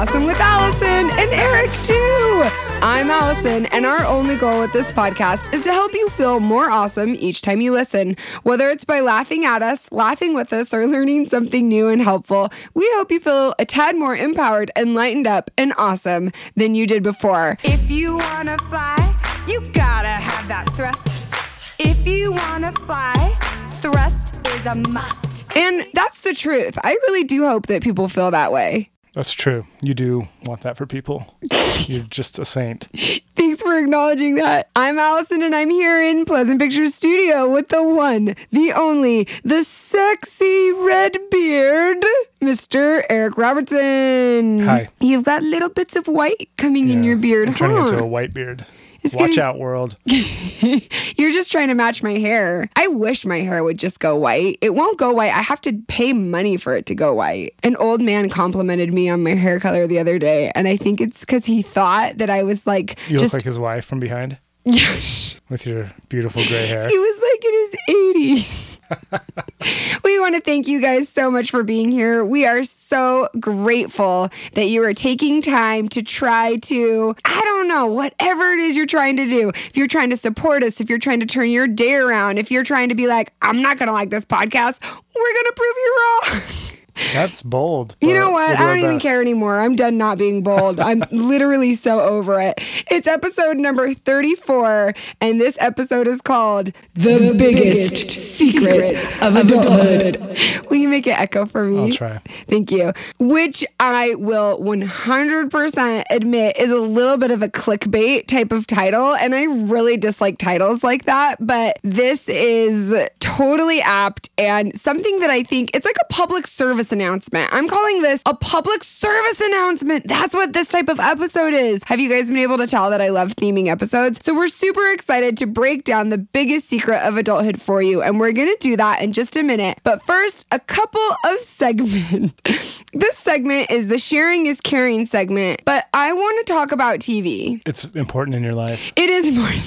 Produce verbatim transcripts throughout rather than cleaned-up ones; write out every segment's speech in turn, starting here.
Awesome with Allison and Eric too. I'm Allison, and our only goal with this podcast is to help you feel more awesome each time you listen. Whether it's by laughing at us, laughing with us, or learning something new and helpful, we hope you feel a tad more empowered and lightened up and awesome than you did before. If you want to fly, you gotta have that thrust. If you want to fly, thrust is a must. And that's the truth. I really do hope that people feel that way. That's true. You do want that for people. You're just a saint. Thanks for acknowledging that. I'm Allison, and I'm here in Pleasant Pictures Studio with the one, the only, the sexy red beard, Mister Eric Robertson. Hi. You've got little bits of white coming yeah, in your beard, I'm huh? turning into a white beard. It's Watch getting... out, world. You're just trying to match my hair. I wish my hair would just go white. It won't go white. I have to pay money for it to go white. An old man complimented me on my hair color the other day, and I think it's because he thought that I was like... You just... look like his wife from behind? With your beautiful gray hair. He was like in his eighties. We want to thank you guys so much for being here. We are so grateful that you are taking time to try to, I don't know, whatever it is you're trying to do. If you're trying to support us, if you're trying to turn your day around, if you're trying to be like, I'm not going to like this podcast, we're going to prove you wrong. That's bold. You know what? I don't even best. care anymore. I'm done not being bold. I'm literally so over it. It's episode number thirty-four, and this episode is called The, the Biggest, biggest Secret, Secret of Adulthood. Adulthood. Will you make an echo for me? I'll try. Thank you. Which I will one hundred percent admit is a little bit of a clickbait type of title, and I really dislike titles like that, but this is totally apt and something that I think it's like a public service announcement. I'm calling this a public service announcement. That's what this type of episode is. Have you guys been able to tell that I love theming episodes? So we're super excited to break down the biggest secret of adulthood for you, and we're going to do that in just a minute. But first, a couple of segments. This segment is the Sharing is Caring segment, but I want to talk about T V. It's important in your life. It is important.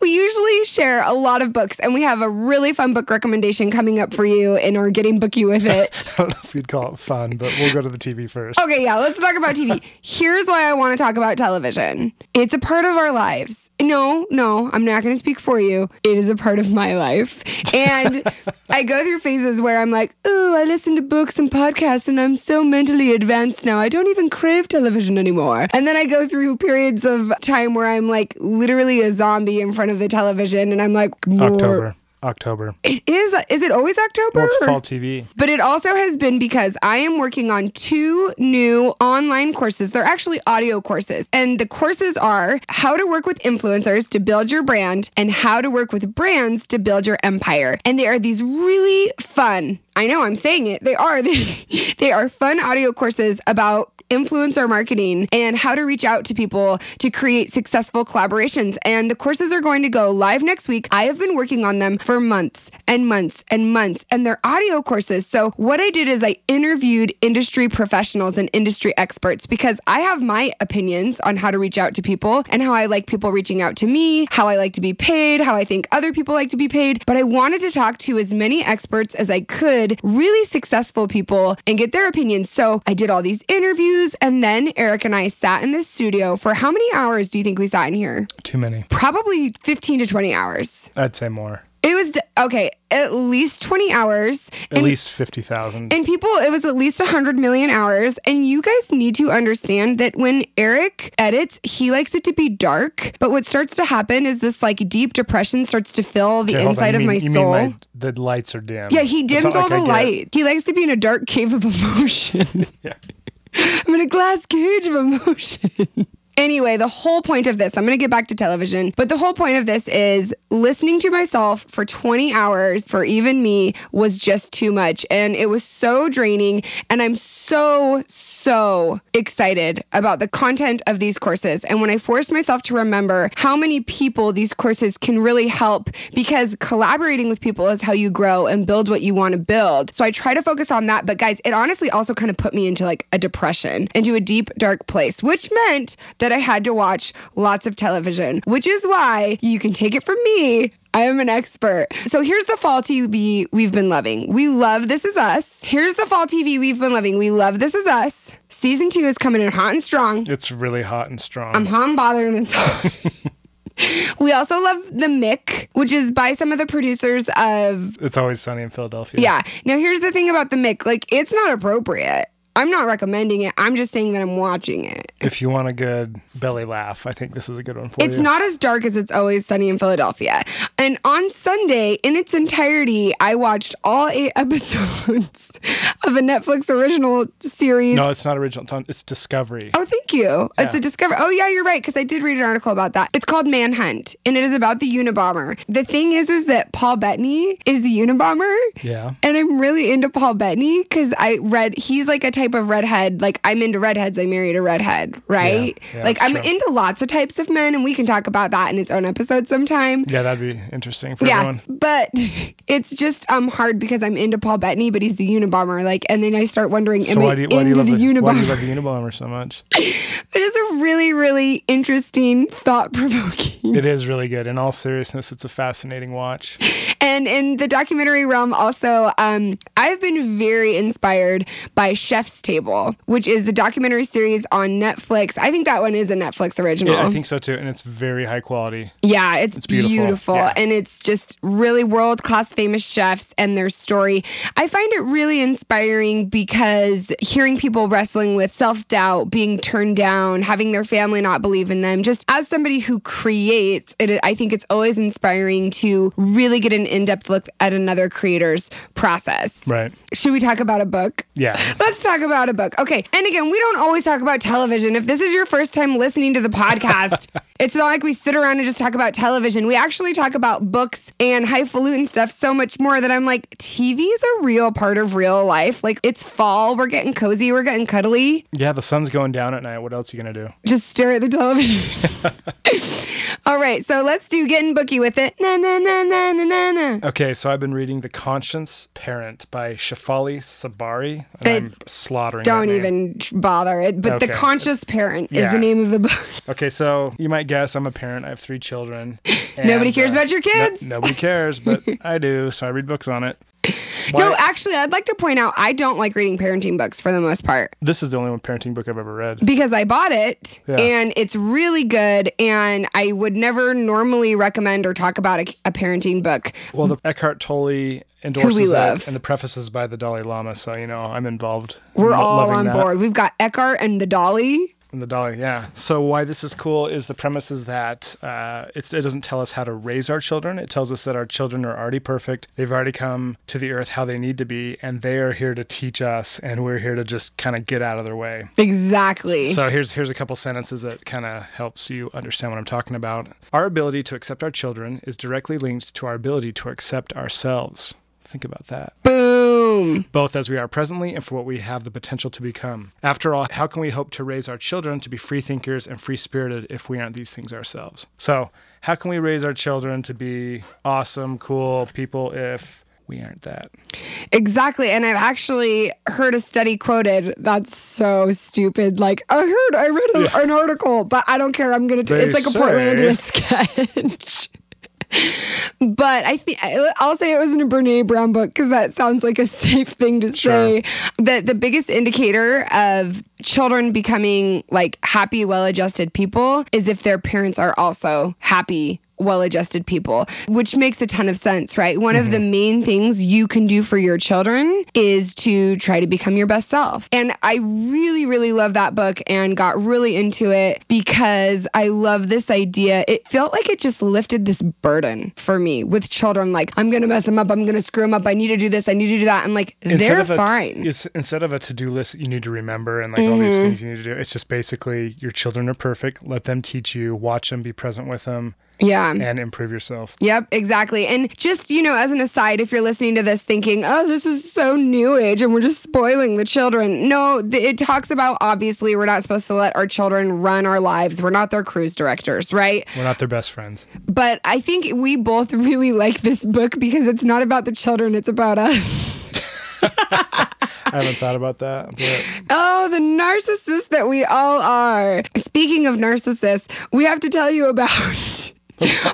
We usually share a lot of books, and we have a really fun book recommendation coming up for you in our Getting Booky With It. I don't know if you'd call it fun, but we'll go to the T V first. Okay, yeah, let's talk about T V. Here's why I want to talk about television. It's a part of our lives. No, no, I'm not going to speak for you. It is a part of my life. And I go through phases where I'm like, ooh, I listen to books and podcasts and I'm so mentally advanced now. I don't even crave television anymore. And then I go through periods of time where I'm like literally a zombie in front of the television and I'm like... October. October. It is. Is it always October? Well, it's fall T V. But it also has been because I am working on two new online courses. They're actually audio courses. And the courses are how to work with influencers to build your brand and how to work with brands to build your empire. And they are these really fun, I know I'm saying it, they are. They are fun audio courses about influencer marketing and how to reach out to people to create successful collaborations. And the courses are going to go live next week. I have been working on them for months and months and months, and they're audio courses. So what I did is I interviewed industry professionals and industry experts because I have my opinions on how to reach out to people and how I like people reaching out to me, how I like to be paid, how I think other people like to be paid. But I wanted to talk to as many experts as I could, really successful people, and get their opinions. So I did all these interviews. And then Eric and I sat in the studio for how many hours do you think we sat in here? Too many. Probably fifteen to twenty hours. I'd say more. It was, d- okay, at least twenty hours. At and, least fifty thousand. And people, it was at least one hundred million hours. And you guys need to understand that when Eric edits, he likes it to be dark. But what starts to happen is this like deep depression starts to fill the okay, inside of mean, my soul. You mean my, the lights are dim. Yeah, he dims all like the I light. Get. He likes to be in a dark cave of emotion. Yeah. I'm in a glass cage of emotion. Anyway, the whole point of this, I'm going to get back to television, but the whole point of this is listening to myself for twenty hours for even me was just too much. And it was so draining. And I'm so, so excited about the content of these courses. And when I forced myself to remember how many people these courses can really help, because collaborating with people is how you grow and build what you want to build. So I try to focus on that. But guys, it honestly also kind of put me into like a depression, into a deep, dark place, which meant that I had to watch lots of television, which is why you can take it from me. I am an expert. So here's the fall T V we've been loving. We love This Is Us. Here's the fall T V we've been loving. We love This Is Us. Season two is coming in hot and strong. It's really hot and strong. I'm hot and bothered and sorry. We also love The Mick, which is by some of the producers of... It's Always Sunny in Philadelphia. Yeah. Now, here's the thing about The Mick. Like, it's not appropriate. I'm not recommending it. I'm just saying that I'm watching it. If you want a good belly laugh, I think this is a good one for you. It's not as dark as It's Always Sunny in Philadelphia. And on Sunday, in its entirety, I watched all eight episodes of a Netflix original series. No, it's not original. It's, on, it's Discovery. Oh, thank you. Yeah. It's a Discovery. Oh, yeah, you're right, because I did read an article about that. It's called Manhunt, and it is about the Unabomber. The thing is, is that Paul Bettany is the Unabomber. Yeah. And I'm really into Paul Bettany because I read, he's like a type type of redhead, like I'm into redheads, I married a redhead, right? Yeah, yeah, like I'm true. Into lots of types of men, and we can talk about that in its own episode sometime. Yeah, that'd be interesting for yeah, everyone. But it's just um hard because I'm into Paul Bettany, but he's the Unabomber, like, and then I start wondering, so am why do you, why into do you love the, the Unabomber? Why do you love the Unabomber so much? It is a really, really interesting, thought-provoking. It is really good. In all seriousness, it's a fascinating watch. And in the documentary realm also, um, I've been very inspired by Chefs Table, which is the documentary series on Netflix. I think that one is a Netflix original. Yeah, I think so too. And it's very high quality. Yeah, it's, it's beautiful. beautiful. Yeah. And it's just really world-class famous chefs and their story. I find it really inspiring because hearing people wrestling with self-doubt, being turned down, having their family not believe in them, just as somebody who creates, it, I think it's always inspiring to really get an in-depth look at another creator's process. Right. Should we talk about a book? Yeah. Let's talk about a book. Okay. And again, we don't always talk about television. If this is your first time listening to the podcast, it's not like we sit around and just talk about television. We actually talk about books and highfalutin stuff so much more that I'm like, T V's a real part of real life. Like, it's fall. We're getting cozy. We're getting cuddly. Yeah. The sun's going down at night. What else are you going to do? Just stare at the television. All right. So let's do Getting Bookie with it. Na, na, na, na, na, na, na. Okay, so I've been reading The Conscious Parent by Shafali Sabari. And it, I'm slaughtering Don't even bother it. But okay. The Conscious Parent yeah. is the name of the book. Okay, so you might guess I'm a parent. I have three children. And, nobody cares uh, about your kids. No, nobody cares, but I do, so I read books on it. Why? No, actually, I'd like to point out I don't like reading parenting books for the most part. This is the only one parenting book I've ever read. Because I bought it, yeah. and it's really good, and I would never normally recommend or talk about a, a parenting book. Well, the Eckhart Tolle endorses Who we love. It, and the preface is by the Dalai Lama, so, you know, I'm involved. We're in lo- all on that. board. We've got Eckhart and the Dalai. And the Dalai, yeah. So why this is cool is the premise is that uh, it's, it doesn't tell us how to raise our children. It tells us that our children are already perfect. They've already come to the earth how they need to be, and they are here to teach us, and we're here to just kind of get out of their way. Exactly. So here's here's a couple sentences that kind of helps you understand what I'm talking about. Our ability to accept our children is directly linked to our ability to accept ourselves. Think about that. Boom. Both as we are presently and for what we have the potential to become. After all, how can we hope to raise our children to be free thinkers and free spirited if we aren't these things ourselves? So how can we raise our children to be awesome, cool people if we aren't that? Exactly. And I've actually heard a study quoted. That's so stupid. Like, I heard, I read a, yeah. an article, but I don't care. I'm going to do it. It's like say. a Portlandia sketch. But I think I'll say it was in a Brene Brown book because that sounds like a safe thing to say. Sure. That the biggest indicator of children becoming like happy, well-adjusted people is if their parents are also happy, well-adjusted people, which makes a ton of sense, right? One mm-hmm. of the main things you can do for your children is to try to become your best self. And I really, really love that book and got really into it because I love this idea. It felt like it just lifted this burden for me with children. Like, I'm going to mess them up. I'm going to screw them up. I need to do this. I need to do that. I'm like, instead they're a, fine. It's, instead of a to-do list that you need to remember and like mm-hmm. all these things you need to do, it's just basically your children are perfect. Let them teach you. Watch them. Be present with them. Yeah. And improve yourself. Yep, exactly. And just, you know, as an aside, if you're listening to this thinking, oh, this is so new age and we're just spoiling the children. No, th- it talks about, obviously, we're not supposed to let our children run our lives. We're not their cruise directors, right? We're not their best friends. But I think we both really like this book because it's not about the children. It's about us. I haven't thought about that. But. Oh, the narcissist that we all are. Speaking of narcissists, we have to tell you about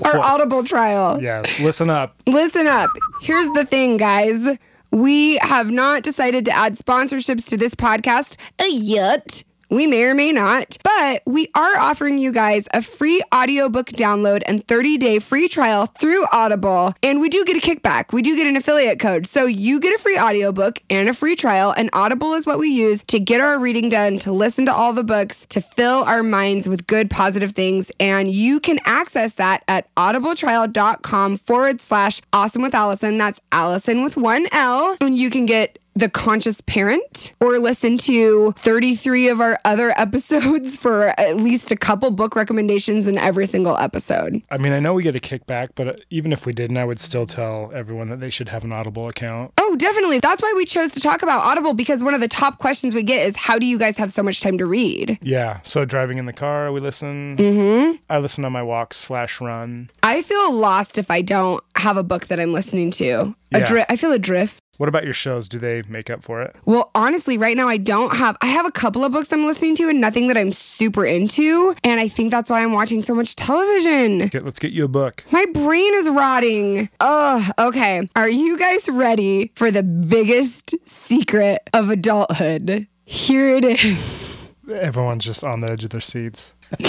our Audible trial. Yes, listen up. Listen up. Here's the thing, guys. We have not decided to add sponsorships to this podcast yet. We may or may not, but we are offering you guys a free audiobook download and thirty-day free trial through Audible. And we do get a kickback. We do get an affiliate code. So you get a free audiobook and a free trial, and Audible is what we use to get our reading done, to listen to all the books, to fill our minds with good, positive things. And you can access that at audibletrial.com forward slash awesome with Allison. That's Allison with one L. And you can get The Conscious Parent, or listen to thirty-three of our other episodes for at least a couple book recommendations in every single episode. I mean, I know we get a kickback, but even if we didn't, I would still tell everyone that they should have an Audible account. Oh, definitely. That's why we chose to talk about Audible, because one of the top questions we get is, how do you guys have so much time to read? Yeah. So driving in the car, we listen. Mm-hmm. I listen on my walk slash run. I feel lost if I don't have a book that I'm listening to. Yeah. Adri- I feel adrift. What about your shows? Do they make up for it? Well, honestly, right now I don't have... I have a couple of books I'm listening to and nothing that I'm super into. And I think that's why I'm watching so much television. Okay, let's get you a book. My brain is rotting. Ugh, okay. Are you guys ready for the biggest secret of adulthood? Here it is. Everyone's just on the edge of their seats. I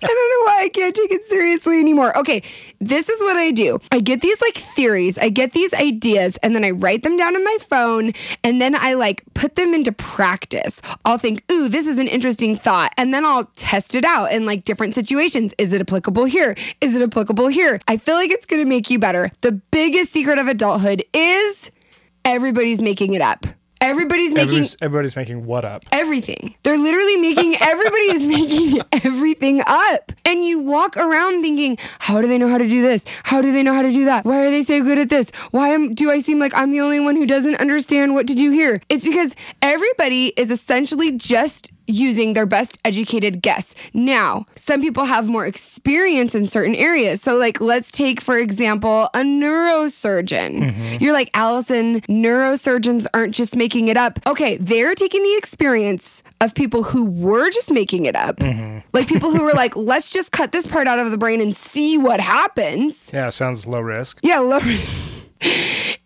don't know why I can't take it seriously anymore. Okay, this is what I do. I get these like theories, I get these ideas, and then I write them down on my phone, and then I like put them into practice. I'll think, ooh, this is an interesting thought, and then I'll test it out in like different situations. Is it applicable here? Is it applicable here? I feel like it's going to make you better. The biggest secret of adulthood is everybody's making it up. Everybody's making... Everybody's, everybody's making what up? Everything. They're literally making... Everybody's making everything up. And you walk around thinking, how do they know how to do this? How do they know how to do that? Why are they so good at this? Why am, do I seem like I'm the only one who doesn't understand what to do here? It's because everybody is essentially just using their best educated guess. Now, some people have more experience in certain areas. So like, let's take, for example, a neurosurgeon. Mm-hmm. You're like, Allison, neurosurgeons aren't just making it up. Okay, they're taking the experience of people who were just making it up. Mm-hmm. Like people who were like, let's just cut this part out of the brain and see what happens. Yeah, sounds low risk. Yeah, low risk.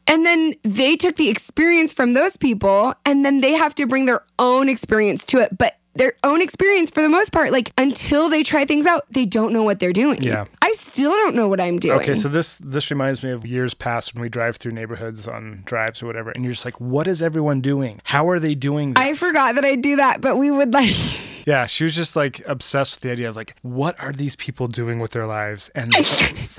And then they took the experience from those people, and then they have to bring their own experience to it. But their own experience, for the most part, like until they try things out, they don't know what they're doing. Yeah. I still don't know what I'm doing. Okay, so this this reminds me of years past when we drive through neighborhoods on drives or whatever, and you're just like, what is everyone doing? How are they doing this? I forgot that I do that, but we would like... Yeah, she was just like obsessed with the idea of like, what are these people doing with their lives? And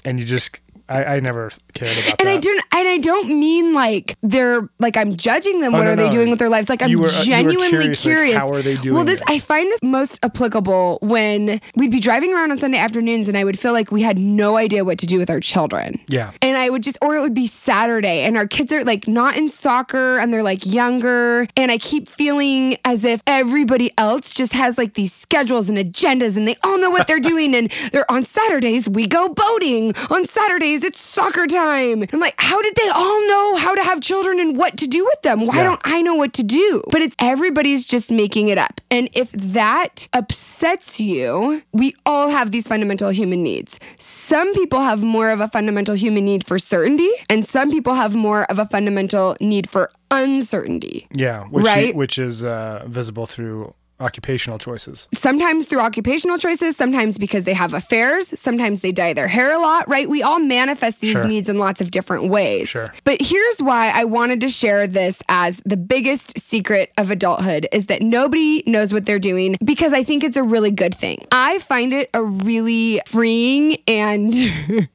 and you just... I, I never cared about and that. I don't, and I don't mean like they're like I'm judging them. Oh, what no, are no. they doing with their lives? Like I'm were, genuinely curious. curious. Like, how are they doing? Well, this it? I find this most applicable when we'd be driving around on Sunday afternoons, and I would feel like we had no idea what to do with our children. Yeah, and I would just, or it would be Saturday, and our kids are like not in soccer, and they're like younger, and I keep feeling as if everybody else just has like these schedules and agendas, and they all know what they're doing, and they're on Saturdays we go boating on Saturdays. It's soccer time. I'm like, how did they all know how to have children and what to do with them? Why yeah. don't I know what to do? But it's everybody's just making it up. And if that upsets you, we all have these fundamental human needs. Some people have more of a fundamental human need for certainty, and some people have more of a fundamental need for uncertainty. Yeah, which, right? you, which is uh, visible through occupational choices. Sometimes through occupational choices, sometimes because they have affairs, sometimes they dye their hair a lot, right? We all manifest these sure. needs in lots of different ways. Sure. But here's why I wanted to share this as the biggest secret of adulthood is that nobody knows what they're doing, because I think it's a really good thing. I find it a really freeing and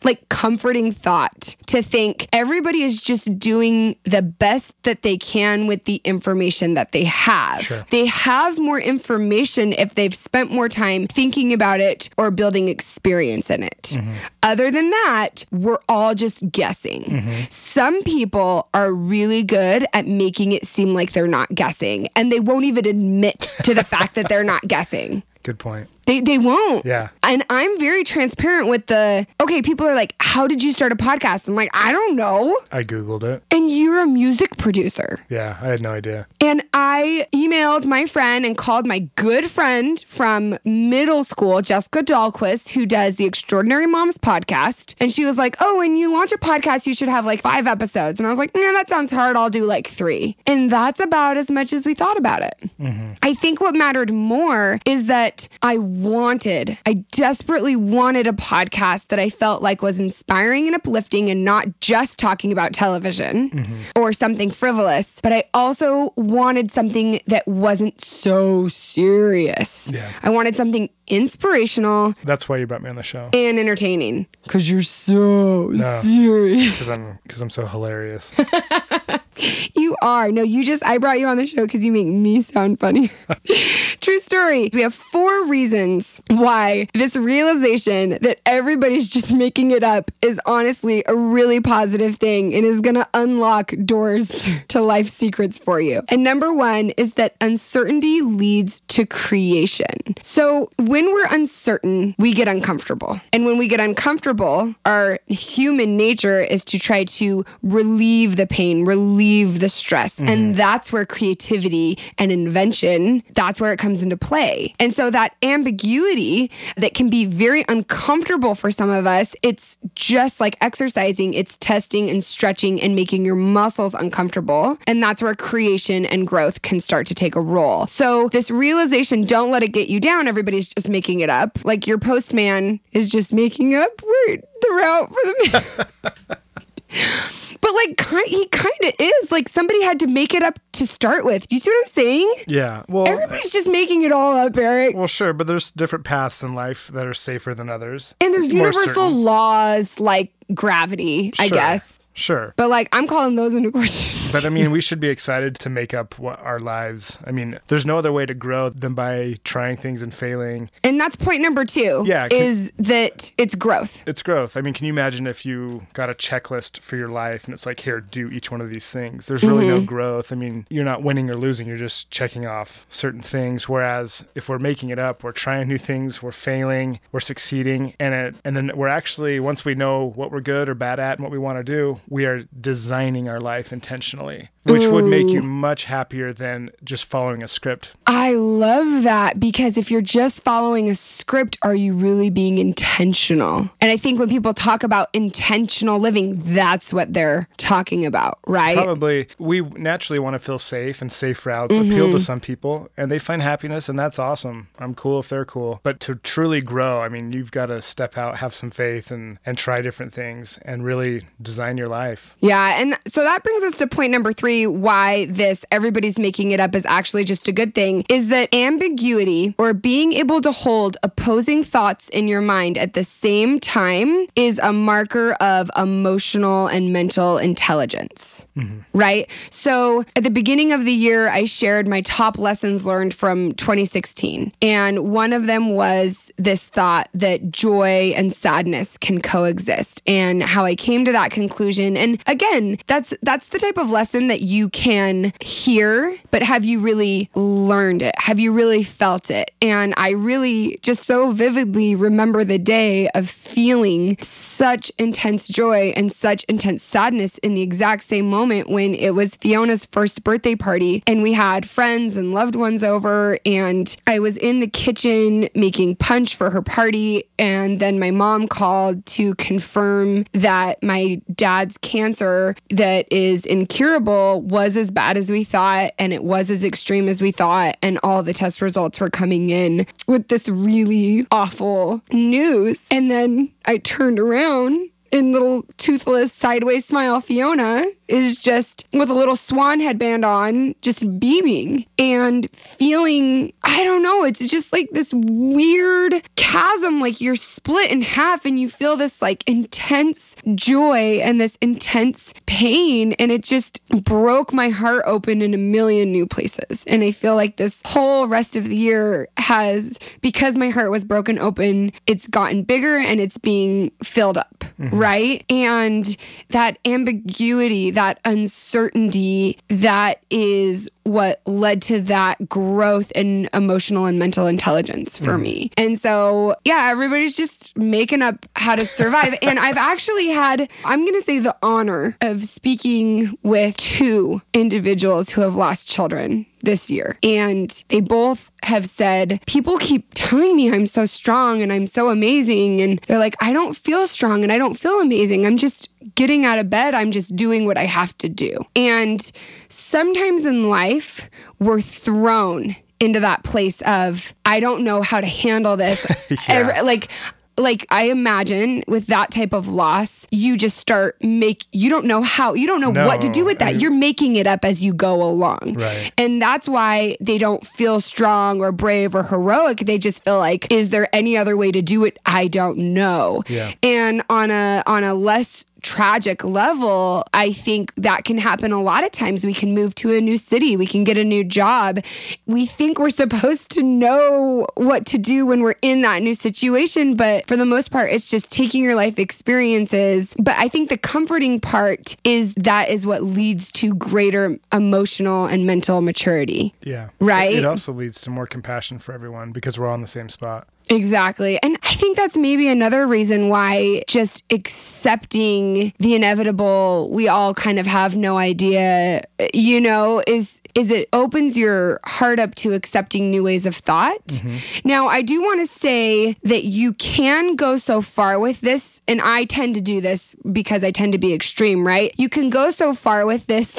like comforting thought to think everybody is just doing the best that they can with the information that they have. Sure. They have more information information if they've spent more time thinking about it or building experience in it. Mm-hmm. Other than that, we're all just guessing. Mm-hmm. Some people are really good at making it seem like they're not guessing, and they won't even admit to the fact that they're not guessing. Good point. They they won't. Yeah. And I'm very transparent with the, okay, people are like, how did you start a podcast? I'm like, I don't know. I Googled it. And you're a music producer. Yeah, I had no idea. And I emailed my friend and called my good friend from middle school, Jessica Dahlquist, who does the Extraordinary Moms podcast. And she was like, oh, when you launch a podcast, you should have like five episodes. And I was like, no, that sounds hard. I'll do like three. And that's about as much as we thought about it. Mm-hmm. I think what mattered more is that I wanted, I desperately wanted a podcast that I felt like was inspiring and uplifting and not just talking about television mm-hmm. or something frivolous, but I also wanted something that wasn't so serious. Yeah. I wanted something inspirational. That's why you brought me on the show. And entertaining. Because you're so no, serious. Because I'm, because I'm so hilarious. You are. No, you just, I brought you on the show because you make me sound funnier. True story. We have four reasons why this realization that everybody's just making it up is honestly a really positive thing and is going to unlock doors to life secrets for you. And number one is that uncertainty leads to creation. So when we're uncertain, we get uncomfortable. And when we get uncomfortable, our human nature is to try to relieve the pain, relieve the stress. Mm. And that's where creativity and invention, that's where it comes into play. And so that ambiguity that can be very uncomfortable for some of us, it's just like exercising, it's testing and stretching and making your muscles uncomfortable. And that's where creation and growth can start to take a role. So this realization, don't let it get you down. Everybody's just making it up. Like your postman is just making up the route for the mail. But like, he kind of is. Like, somebody had to make it up to start with. Do you see what I'm saying? Yeah. Well, everybody's just making it all up, Eric. Well, sure, but there's different paths in life that are safer than others. And there's it's universal laws like gravity, sure. I guess. Sure. But like, I'm calling those into question. But I mean, we should be excited to make up what our lives. I mean, there's no other way to grow than by trying things and failing. And that's point number two. Yeah. Can, is that it's growth. It's growth. I mean, can you imagine if you got a checklist for your life and it's like, here, do each one of these things. There's really mm-hmm. no growth. I mean, you're not winning or losing. You're just checking off certain things. Whereas if we're making it up, we're trying new things, we're failing, we're succeeding. And, it, and then we're actually, once we know what we're good or bad at and what we want to do, we are designing our life intentionally, which Ooh. Would make you much happier than just following a script. I love that, because if you're just following a script, are you really being intentional? And I think when people talk about intentional living, that's what they're talking about, right? Probably. We naturally want to feel safe, and safe routes mm-hmm. appeal to some people, and they find happiness, and that's awesome. I'm cool if they're cool. But to truly grow, I mean, you've got to step out, have some faith, and, and try different things, and really design your life. Yeah. And so that brings us to point number three, why this everybody's making it up is actually just a good thing, is that ambiguity, or being able to hold opposing thoughts in your mind at the same time, is a marker of emotional and mental intelligence, mm-hmm. right? So at the beginning of the year, I shared my top lessons learned from twenty sixteen. And one of them was this thought that joy and sadness can coexist, and how I came to that conclusion. And again, that's that's the type of lesson that you can hear, but have you really learned it? Have you really felt it? And I really just so vividly remember the day of feeling such intense joy and such intense sadness in the exact same moment, when it was Fiona's first birthday party and we had friends and loved ones over, and I was in the kitchen making punch for her party, and then my mom called to confirm that my dad cancer that is incurable was as bad as we thought, and it was as extreme as we thought, and all the test results were coming in with this really awful news. And then I turned around, and little toothless sideways smile Fiona is just with a little swan headband on, just beaming and feeling, I don't know, it's just like this weird chasm, like you're split in half and you feel this like intense joy and this intense pain. And it just broke my heart open in a million new places. And I feel like this whole rest of the year has, because my heart was broken open, it's gotten bigger and it's being filled up. Mm-hmm. Right? And that ambiguity, that uncertainty, that is what led to that growth in emotional and mental intelligence for mm. me. And so, yeah, everybody's just making up how to survive. And I've actually had, I'm going to say, the honor of speaking with two individuals who have lost children this year. And they both have said, people keep telling me I'm so strong and I'm so amazing. And they're like, I don't feel strong and I don't feel amazing. I'm just getting out of bed. I'm just doing what I have to do. And sometimes in life, we're thrown into that place of, I don't know how to handle this. yeah. Every, like, Like I imagine with that type of loss, you just start make, you don't know how, you don't know no, what to do with that. I, You're making it up as you go along. Right. And that's why they don't feel strong or brave or heroic. They just feel like, is there any other way to do it? I don't know. Yeah. And on a, on a less tragic level, I think that can happen a lot of times. We can move to a new city. We can get a new job. We think we're supposed to know what to do when we're in that new situation. But for the most part, it's just taking your life experiences. But I think the comforting part is that is what leads to greater emotional and mental maturity. Yeah. Right? It also leads to more compassion for everyone because we're all in the same spot. Exactly. And I think that's maybe another reason why just accepting the inevitable, we all kind of have no idea, you know, is is it opens your heart up to accepting new ways of thought. Mm-hmm. Now, I do want to say that you can go so far with this, and I tend to do this because I tend to be extreme, right? You can go so far with this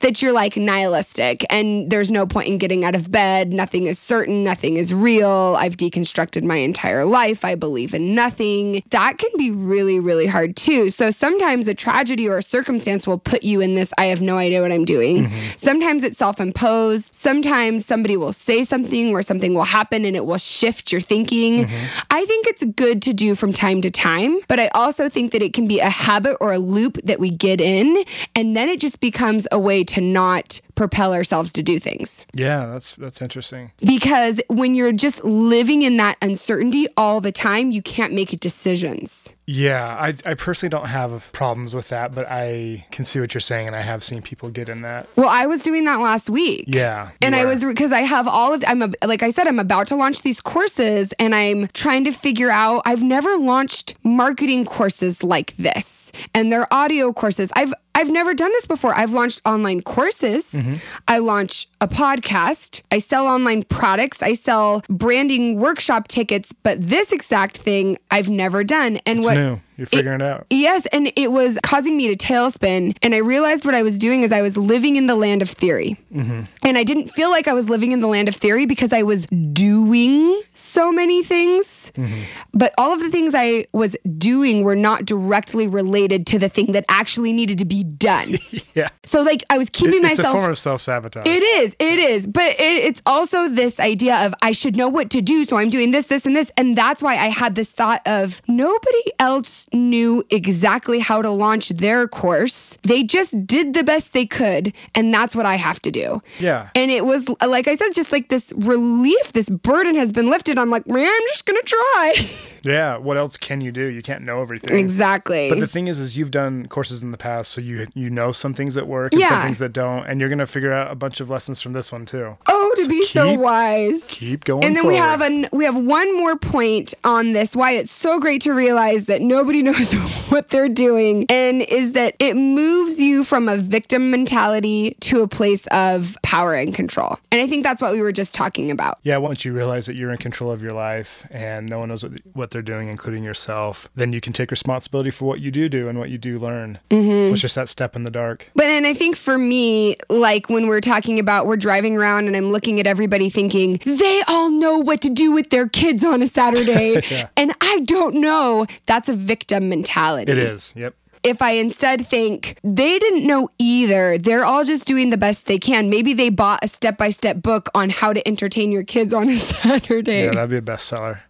that you're like nihilistic and there's no point in getting out of bed. Nothing is certain. Nothing is real. I've deconstructed my entire life. I believe in nothing. That can be really, really hard too. So sometimes a tragedy or a circumstance will put you in this, I have no idea what I'm doing. Mm-hmm. Sometimes it's self-imposed. Sometimes somebody will say something or something will happen and it will shift your thinking. Mm-hmm. I think it's good to do from time to time, but I also think that it can be a habit or a loop that we get in, and then it just becomes a way to not propel ourselves to do things. Yeah, that's that's interesting. Because when you're just living in that uncertainty all the time, you can't make decisions. Yeah, I, I personally don't have problems with that, but I can see what you're saying, and I have seen people get in that. Well, I was doing that last week. Yeah. And I was, because I have all of, I'm a, like I said, I'm about to launch these courses, and I'm trying to figure out, I've never launched marketing courses like this, and they're audio courses. I've I've never done this before. I've launched online courses. Mm-hmm. I launch a podcast. I sell online products. I sell branding workshop tickets. But this exact thing I've never done. And it's what new. You're figuring it, it out. Yes. And it was causing me to tailspin. And I realized what I was doing is I was living in the land of theory. Mm-hmm. And I didn't feel like I was living in the land of theory because I was doing so many things. Mm-hmm. But all of the things I was doing were not directly related to the thing that actually needed to be done. yeah. So like I was keeping it, it's myself. It's a form of self-sabotage. It is. It is. But it, it's also this idea of I should know what to do. So I'm doing this, this, and this. And that's why I had this thought of nobody else knew exactly how to launch their course. They just did the best they could, and that's what I have to do. Yeah. And it was, like I said, just like this relief, this burden has been lifted. I'm like, man, I'm just going to try. Yeah. What else can you do? You can't know everything. Exactly. But the thing is, is you've done courses in the past, so you you know some things that work and yeah. some things that don't, and you're going to figure out a bunch of lessons from this one too. Oh, to so be keep, so wise. Keep going And then forward. we have an, we have one more point on this, why it's so great to realize that nobody knows what they're doing, and is that it moves you from a victim mentality to a place of power and control. And I think that's what we were just talking about. Yeah, once you realize that you're in control of your life and no one knows what they're doing, including yourself, then you can take responsibility for what you do do and what you do learn. Mm-hmm. So it's just that step in the dark. But and I think for me, like when we're talking about we're driving around and I'm looking at everybody thinking, they all know what to do with their kids on a Saturday yeah. and I don't know. That's a victim mentality. It is. Yep. If I instead think they didn't know either, they're all just doing the best they can. Maybe they bought a step-by-step book on how to entertain your kids on a Saturday. Yeah, that'd be a bestseller.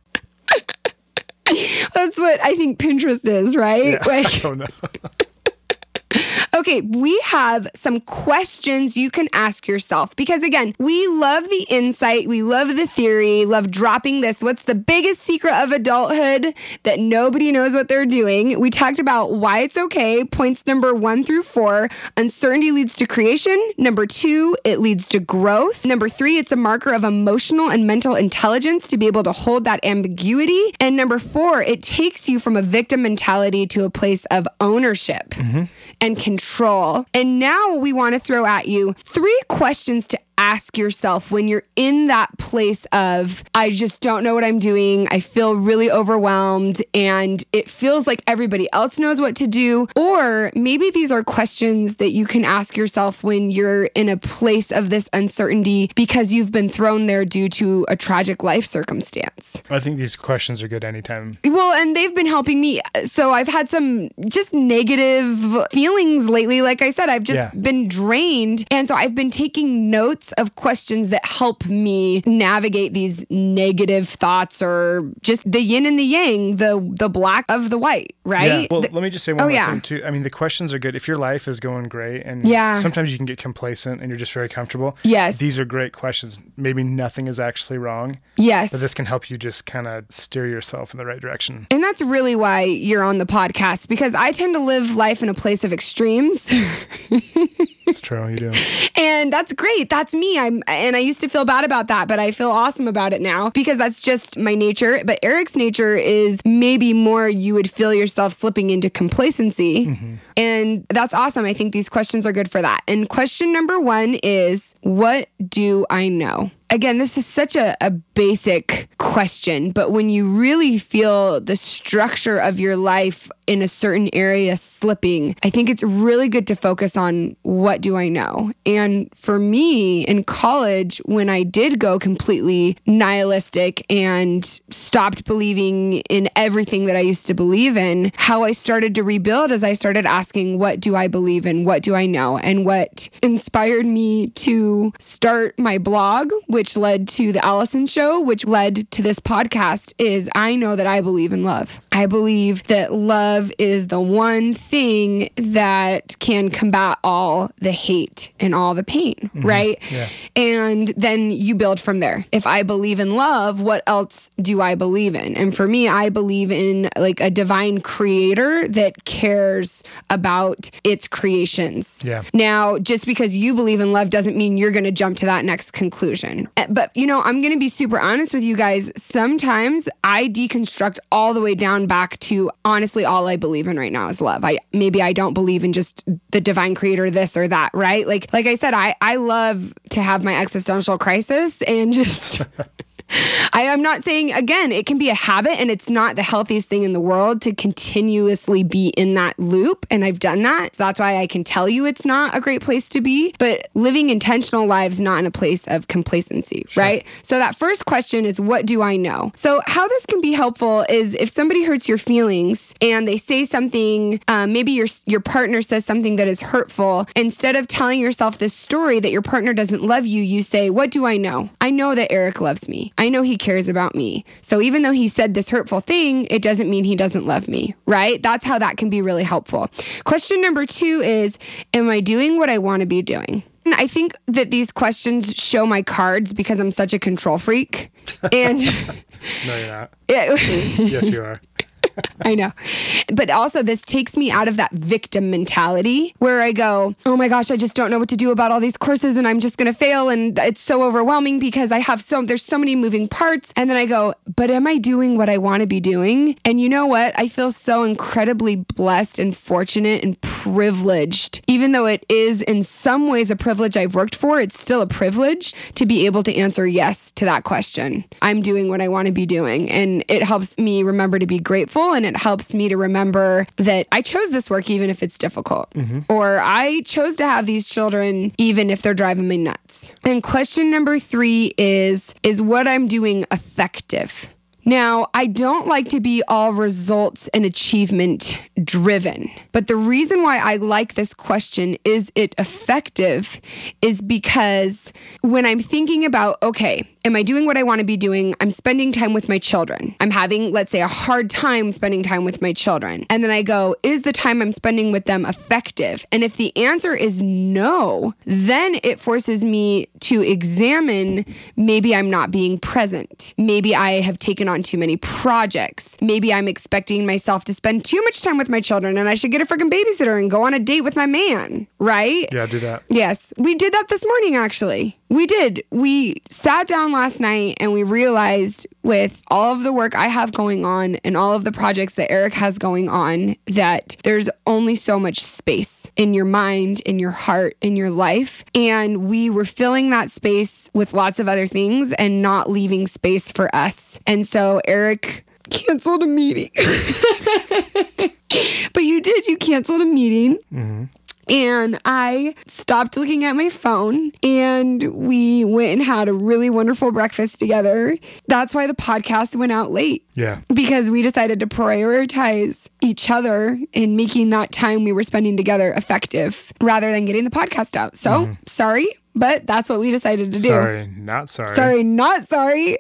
That's what I think Pinterest is, right? Yeah, like, I don't know. Okay, we have some questions you can ask yourself because again, we love the insight, we love the theory, love dropping this. What's the biggest secret of adulthood that nobody knows what they're doing? We talked about why it's okay, points number one through four. Uncertainty leads to creation. Number two, it leads to growth. Number three, it's a marker of emotional and mental intelligence to be able to hold that ambiguity. And number four, it takes you from a victim mentality to a place of ownership mm-hmm. and control. And now we want to throw at you three questions to ask yourself when you're in that place of, I just don't know what I'm doing. I feel really overwhelmed and it feels like everybody else knows what to do. Or maybe these are questions that you can ask yourself when you're in a place of this uncertainty because you've been thrown there due to a tragic life circumstance. I think these questions are good anytime. Well, and they've been helping me. So I've had some just negative feelings lately. Like I said, I've just yeah. been drained. And so I've been taking notes of questions that help me navigate these negative thoughts or just the yin and the yang, the the black of the white, right? Yeah. Well, the, let me just say one oh, more yeah. thing too. I mean, the questions are good. If your life is going great and yeah. sometimes you can get complacent and you're just very comfortable. Yes. These are great questions. Maybe nothing is actually wrong. Yes. But this can help you just kind of steer yourself in the right direction. And that's really why you're on the podcast, because I tend to live life in a place of extremes. It's true, you do. And that's great. That's me. I'm, and I used to feel bad about that, but I feel awesome about it now because that's just my nature. But Eric's nature is maybe more you would feel yourself slipping into complacency. Mm-hmm. And that's awesome. I think these questions are good for that. And question number one is, what do I know? Again, this is such a, a basic question, but when you really feel the structure of your life in a certain area slipping, I think it's really good to focus on what do I know? And for me in college, when I did go completely nihilistic and stopped believing in everything that I used to believe in, how I started to rebuild is I started asking, what do I believe in? What do I know? And what inspired me to start my blog, which led to the Allison show, which led to this podcast, is I know that I believe in love. I believe that love is the one thing that can combat all the hate and all the pain, mm-hmm. right? Yeah. And then you build from there. If I believe in love, what else do I believe in? And for me, I believe in like a divine creator that cares about its creations. Yeah. Now, just because you believe in love doesn't mean you're going to jump to that next conclusion. But, you know, I'm going to be super honest with you guys. Sometimes I deconstruct all the way down back to, honestly, all I believe in right now is love. I Maybe I don't believe in just the divine creator, this or that, right? Like like I said, I, I love to have my existential crisis and just... I am not saying, again, it can be a habit and it's not the healthiest thing in the world to continuously be in that loop. And I've done that. So that's why I can tell you it's not a great place to be. But living intentional lives, not in a place of complacency, sure. right? So that first question is, what do I know? So how this can be helpful is if somebody hurts your feelings and they say something, um, maybe your, your partner says something that is hurtful, instead of telling yourself this story that your partner doesn't love you, you say, what do I know? I know that Eric loves me. I know he cares about me. So even though he said this hurtful thing, it doesn't mean he doesn't love me, right? That's how that can be really helpful. Question number two is, am I doing what I want to be doing? And I think that these questions show my cards because I'm such a control freak. And no, you're not. It, yes, you are. I know. But also this takes me out of that victim mentality where I go, oh my gosh, I just don't know what to do about all these courses and I'm just going to fail. And it's so overwhelming because I have so, there's so many moving parts. And then I go, but am I doing what I want to be doing? And you know what? I feel so incredibly blessed and fortunate and privileged, even though it is in some ways a privilege I've worked for. It's still a privilege to be able to answer yes to that question. I'm doing what I want to be doing. And it helps me remember to be grateful. And it helps me to remember that I chose this work even if it's difficult. Mm-hmm. Or I chose to have these children even if they're driving me nuts. And question number three is, is what I'm doing effective? Now, I don't like to be all results and achievement driven, but the reason why I like this question, is it effective, is because when I'm thinking about, okay, Am I doing what I want to be doing? I'm spending time with my children. I'm having, let's say, a hard time spending time with my children. And then I go, is the time I'm spending with them effective? And if the answer is no, then it forces me to examine, maybe I'm not being present. Maybe I have taken on too many projects. Maybe I'm expecting myself to spend too much time with my children and I should get a freaking babysitter and go on a date with my man, right? Yeah, do that. Yes. We did that this morning, actually. We did. We sat down last night and we realized with all of the work I have going on and all of the projects that Eric has going on, that there's only so much space in your mind, in your heart, in your life. And we were filling that space with lots of other things and not leaving space for us. And so Eric canceled a meeting. But you did. You canceled a meeting. Mm-hmm. And I stopped looking at my phone and we went and had a really wonderful breakfast together. That's why the podcast went out late. Yeah. Because we decided to prioritize each other in making that time we were spending together effective rather than getting the podcast out. So mm-hmm. sorry, but that's what we decided to do. Sorry, not sorry. Sorry, not sorry.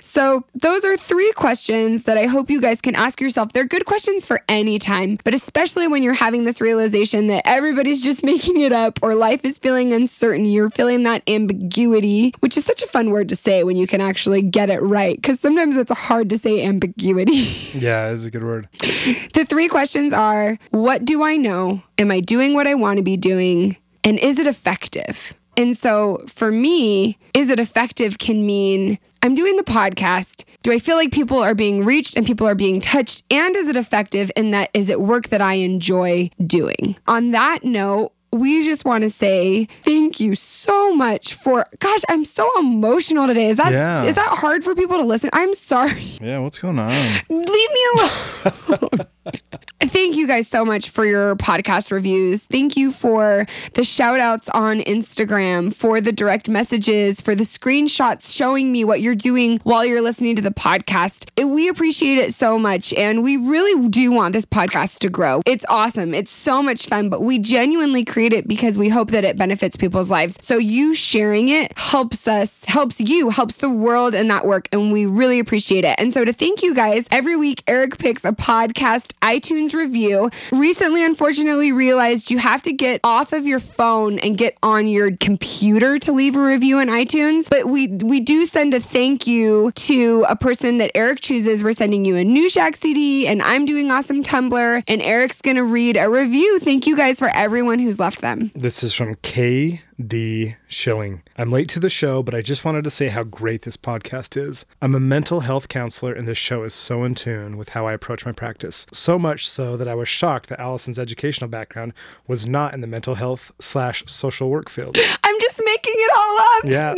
So those are three questions that I hope you guys can ask yourself. They're good questions for any time, but especially when you're having this realization that everybody's just making it up or life is feeling uncertain. You're feeling that ambiguity, which is such a fun word to say when you can actually get it right, because sometimes it's hard to say ambiguity. Yeah, it's a good word. The three questions are, what do I know? Am I doing what I want to be doing? And is it effective? And so for me, is it effective can mean I'm doing the podcast. Do I feel like people are being reached and people are being touched? And is it effective in that, is it work that I enjoy doing? On that note, we just want to say thank you so much for, gosh, I'm so emotional today. Is that yeah. is that hard for people to listen? I'm sorry. Yeah, what's going on? Leave me alone. Thank you guys so much for your podcast reviews. Thank you for the shout outs on Instagram, for the direct messages, for the screenshots showing me what you're doing while you're listening to the podcast. We appreciate it so much. And we really do want this podcast to grow. It's awesome. It's so much fun, but we genuinely create it because we hope that it benefits people's lives. So you sharing it helps us, helps you, helps the world in that work. And we really appreciate it. And so to thank you guys, every week, Eric picks a podcast iTunes review. Recently, unfortunately, realized you have to get off of your phone and get on your computer to leave a review in iTunes. But we we do send a thank you to a person that Eric chooses. We're sending you a New Shack C D, and I'm doing awesome Tumblr, and Eric's going to read a review. Thank you guys for everyone who's left them. This is from Kay D. Schilling. I'm late to the show, but I just wanted to say how great this podcast is. I'm a mental health counselor, and this show is so in tune with how I approach my practice. So much so that I was shocked that Allison's educational background was not in the mental health slash social work field. I'm just making it all up. Yeah.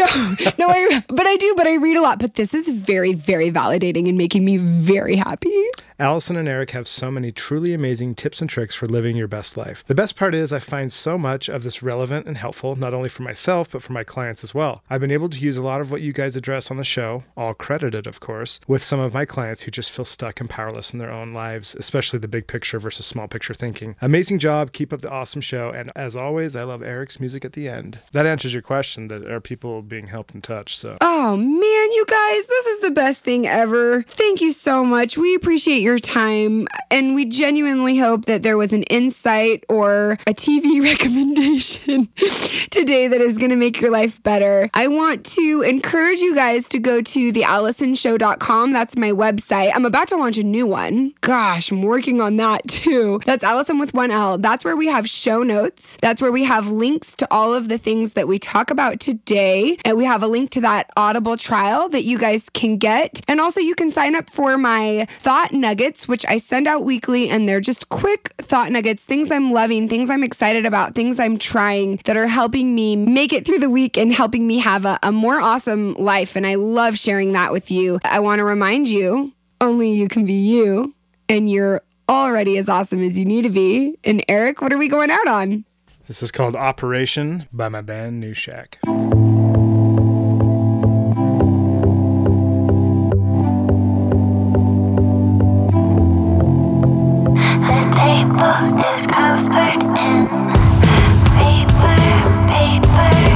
No, no, I, but I do, but I read a lot. But this is very, very validating and making me very happy. Allison and Eric have so many truly amazing tips and tricks for living your best life. The best part is I find so much of this relevant and helpful, not only for myself, but for my clients as well. I've been able to use a lot of what you guys address on the show, all credited, of course, with some of my clients who just feel stuck and powerless in their own lives, especially the big picture versus small picture thinking. Amazing job. Keep up the awesome show. And as always, I love Eric's music at the end. That answers your question, that are people being helped and touched. So. Oh, man, you guys, this is the best thing ever. Thank you so much. We appreciate your time, and we genuinely hope that there was an insight or a T V recommendation today that is going to make your life better. I want to encourage you guys to go to the allison show dot com. That's my website. I'm about to launch a new one. Gosh, I'm working on that too. That's Allison with one L. That's where we have show notes. That's where we have links to all of the things that we talk about today. And we have a link to that Audible trial that you guys can get. And also you can sign up for my thought notes nuggets, which I send out weekly, and they're just quick thought nuggets, things I'm loving, things I'm excited about, things I'm trying that are helping me make it through the week and helping me have a, a more awesome life. And I love sharing that with you. I want to remind you, only you can be you, and you're already as awesome as you need to be. And Eric, what are we going out on? This is called Operation by my band New Shack. Is covered in paper, paper.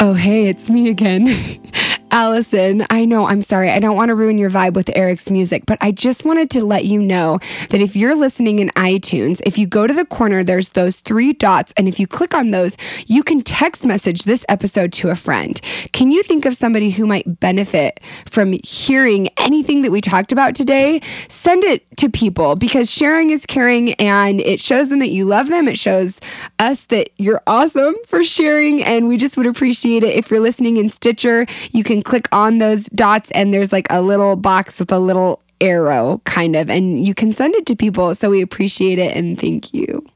Oh, hey, it's me again. Allison, I know, I'm sorry. I don't want to ruin your vibe with Eric's music, but I just wanted to let you know that if you're listening in iTunes, if you go to the corner, there's those three dots. And if you click on those, you can text message this episode to a friend. Can you think of somebody who might benefit from hearing anything that we talked about today? Send it to people, because sharing is caring, and it shows them that you love them. It shows us that you're awesome for sharing, and we just would appreciate it. If you're listening in Stitcher, you can click on those dots, and there's like a little box with a little arrow kind of, and you can send it to people. So we appreciate it, and thank you.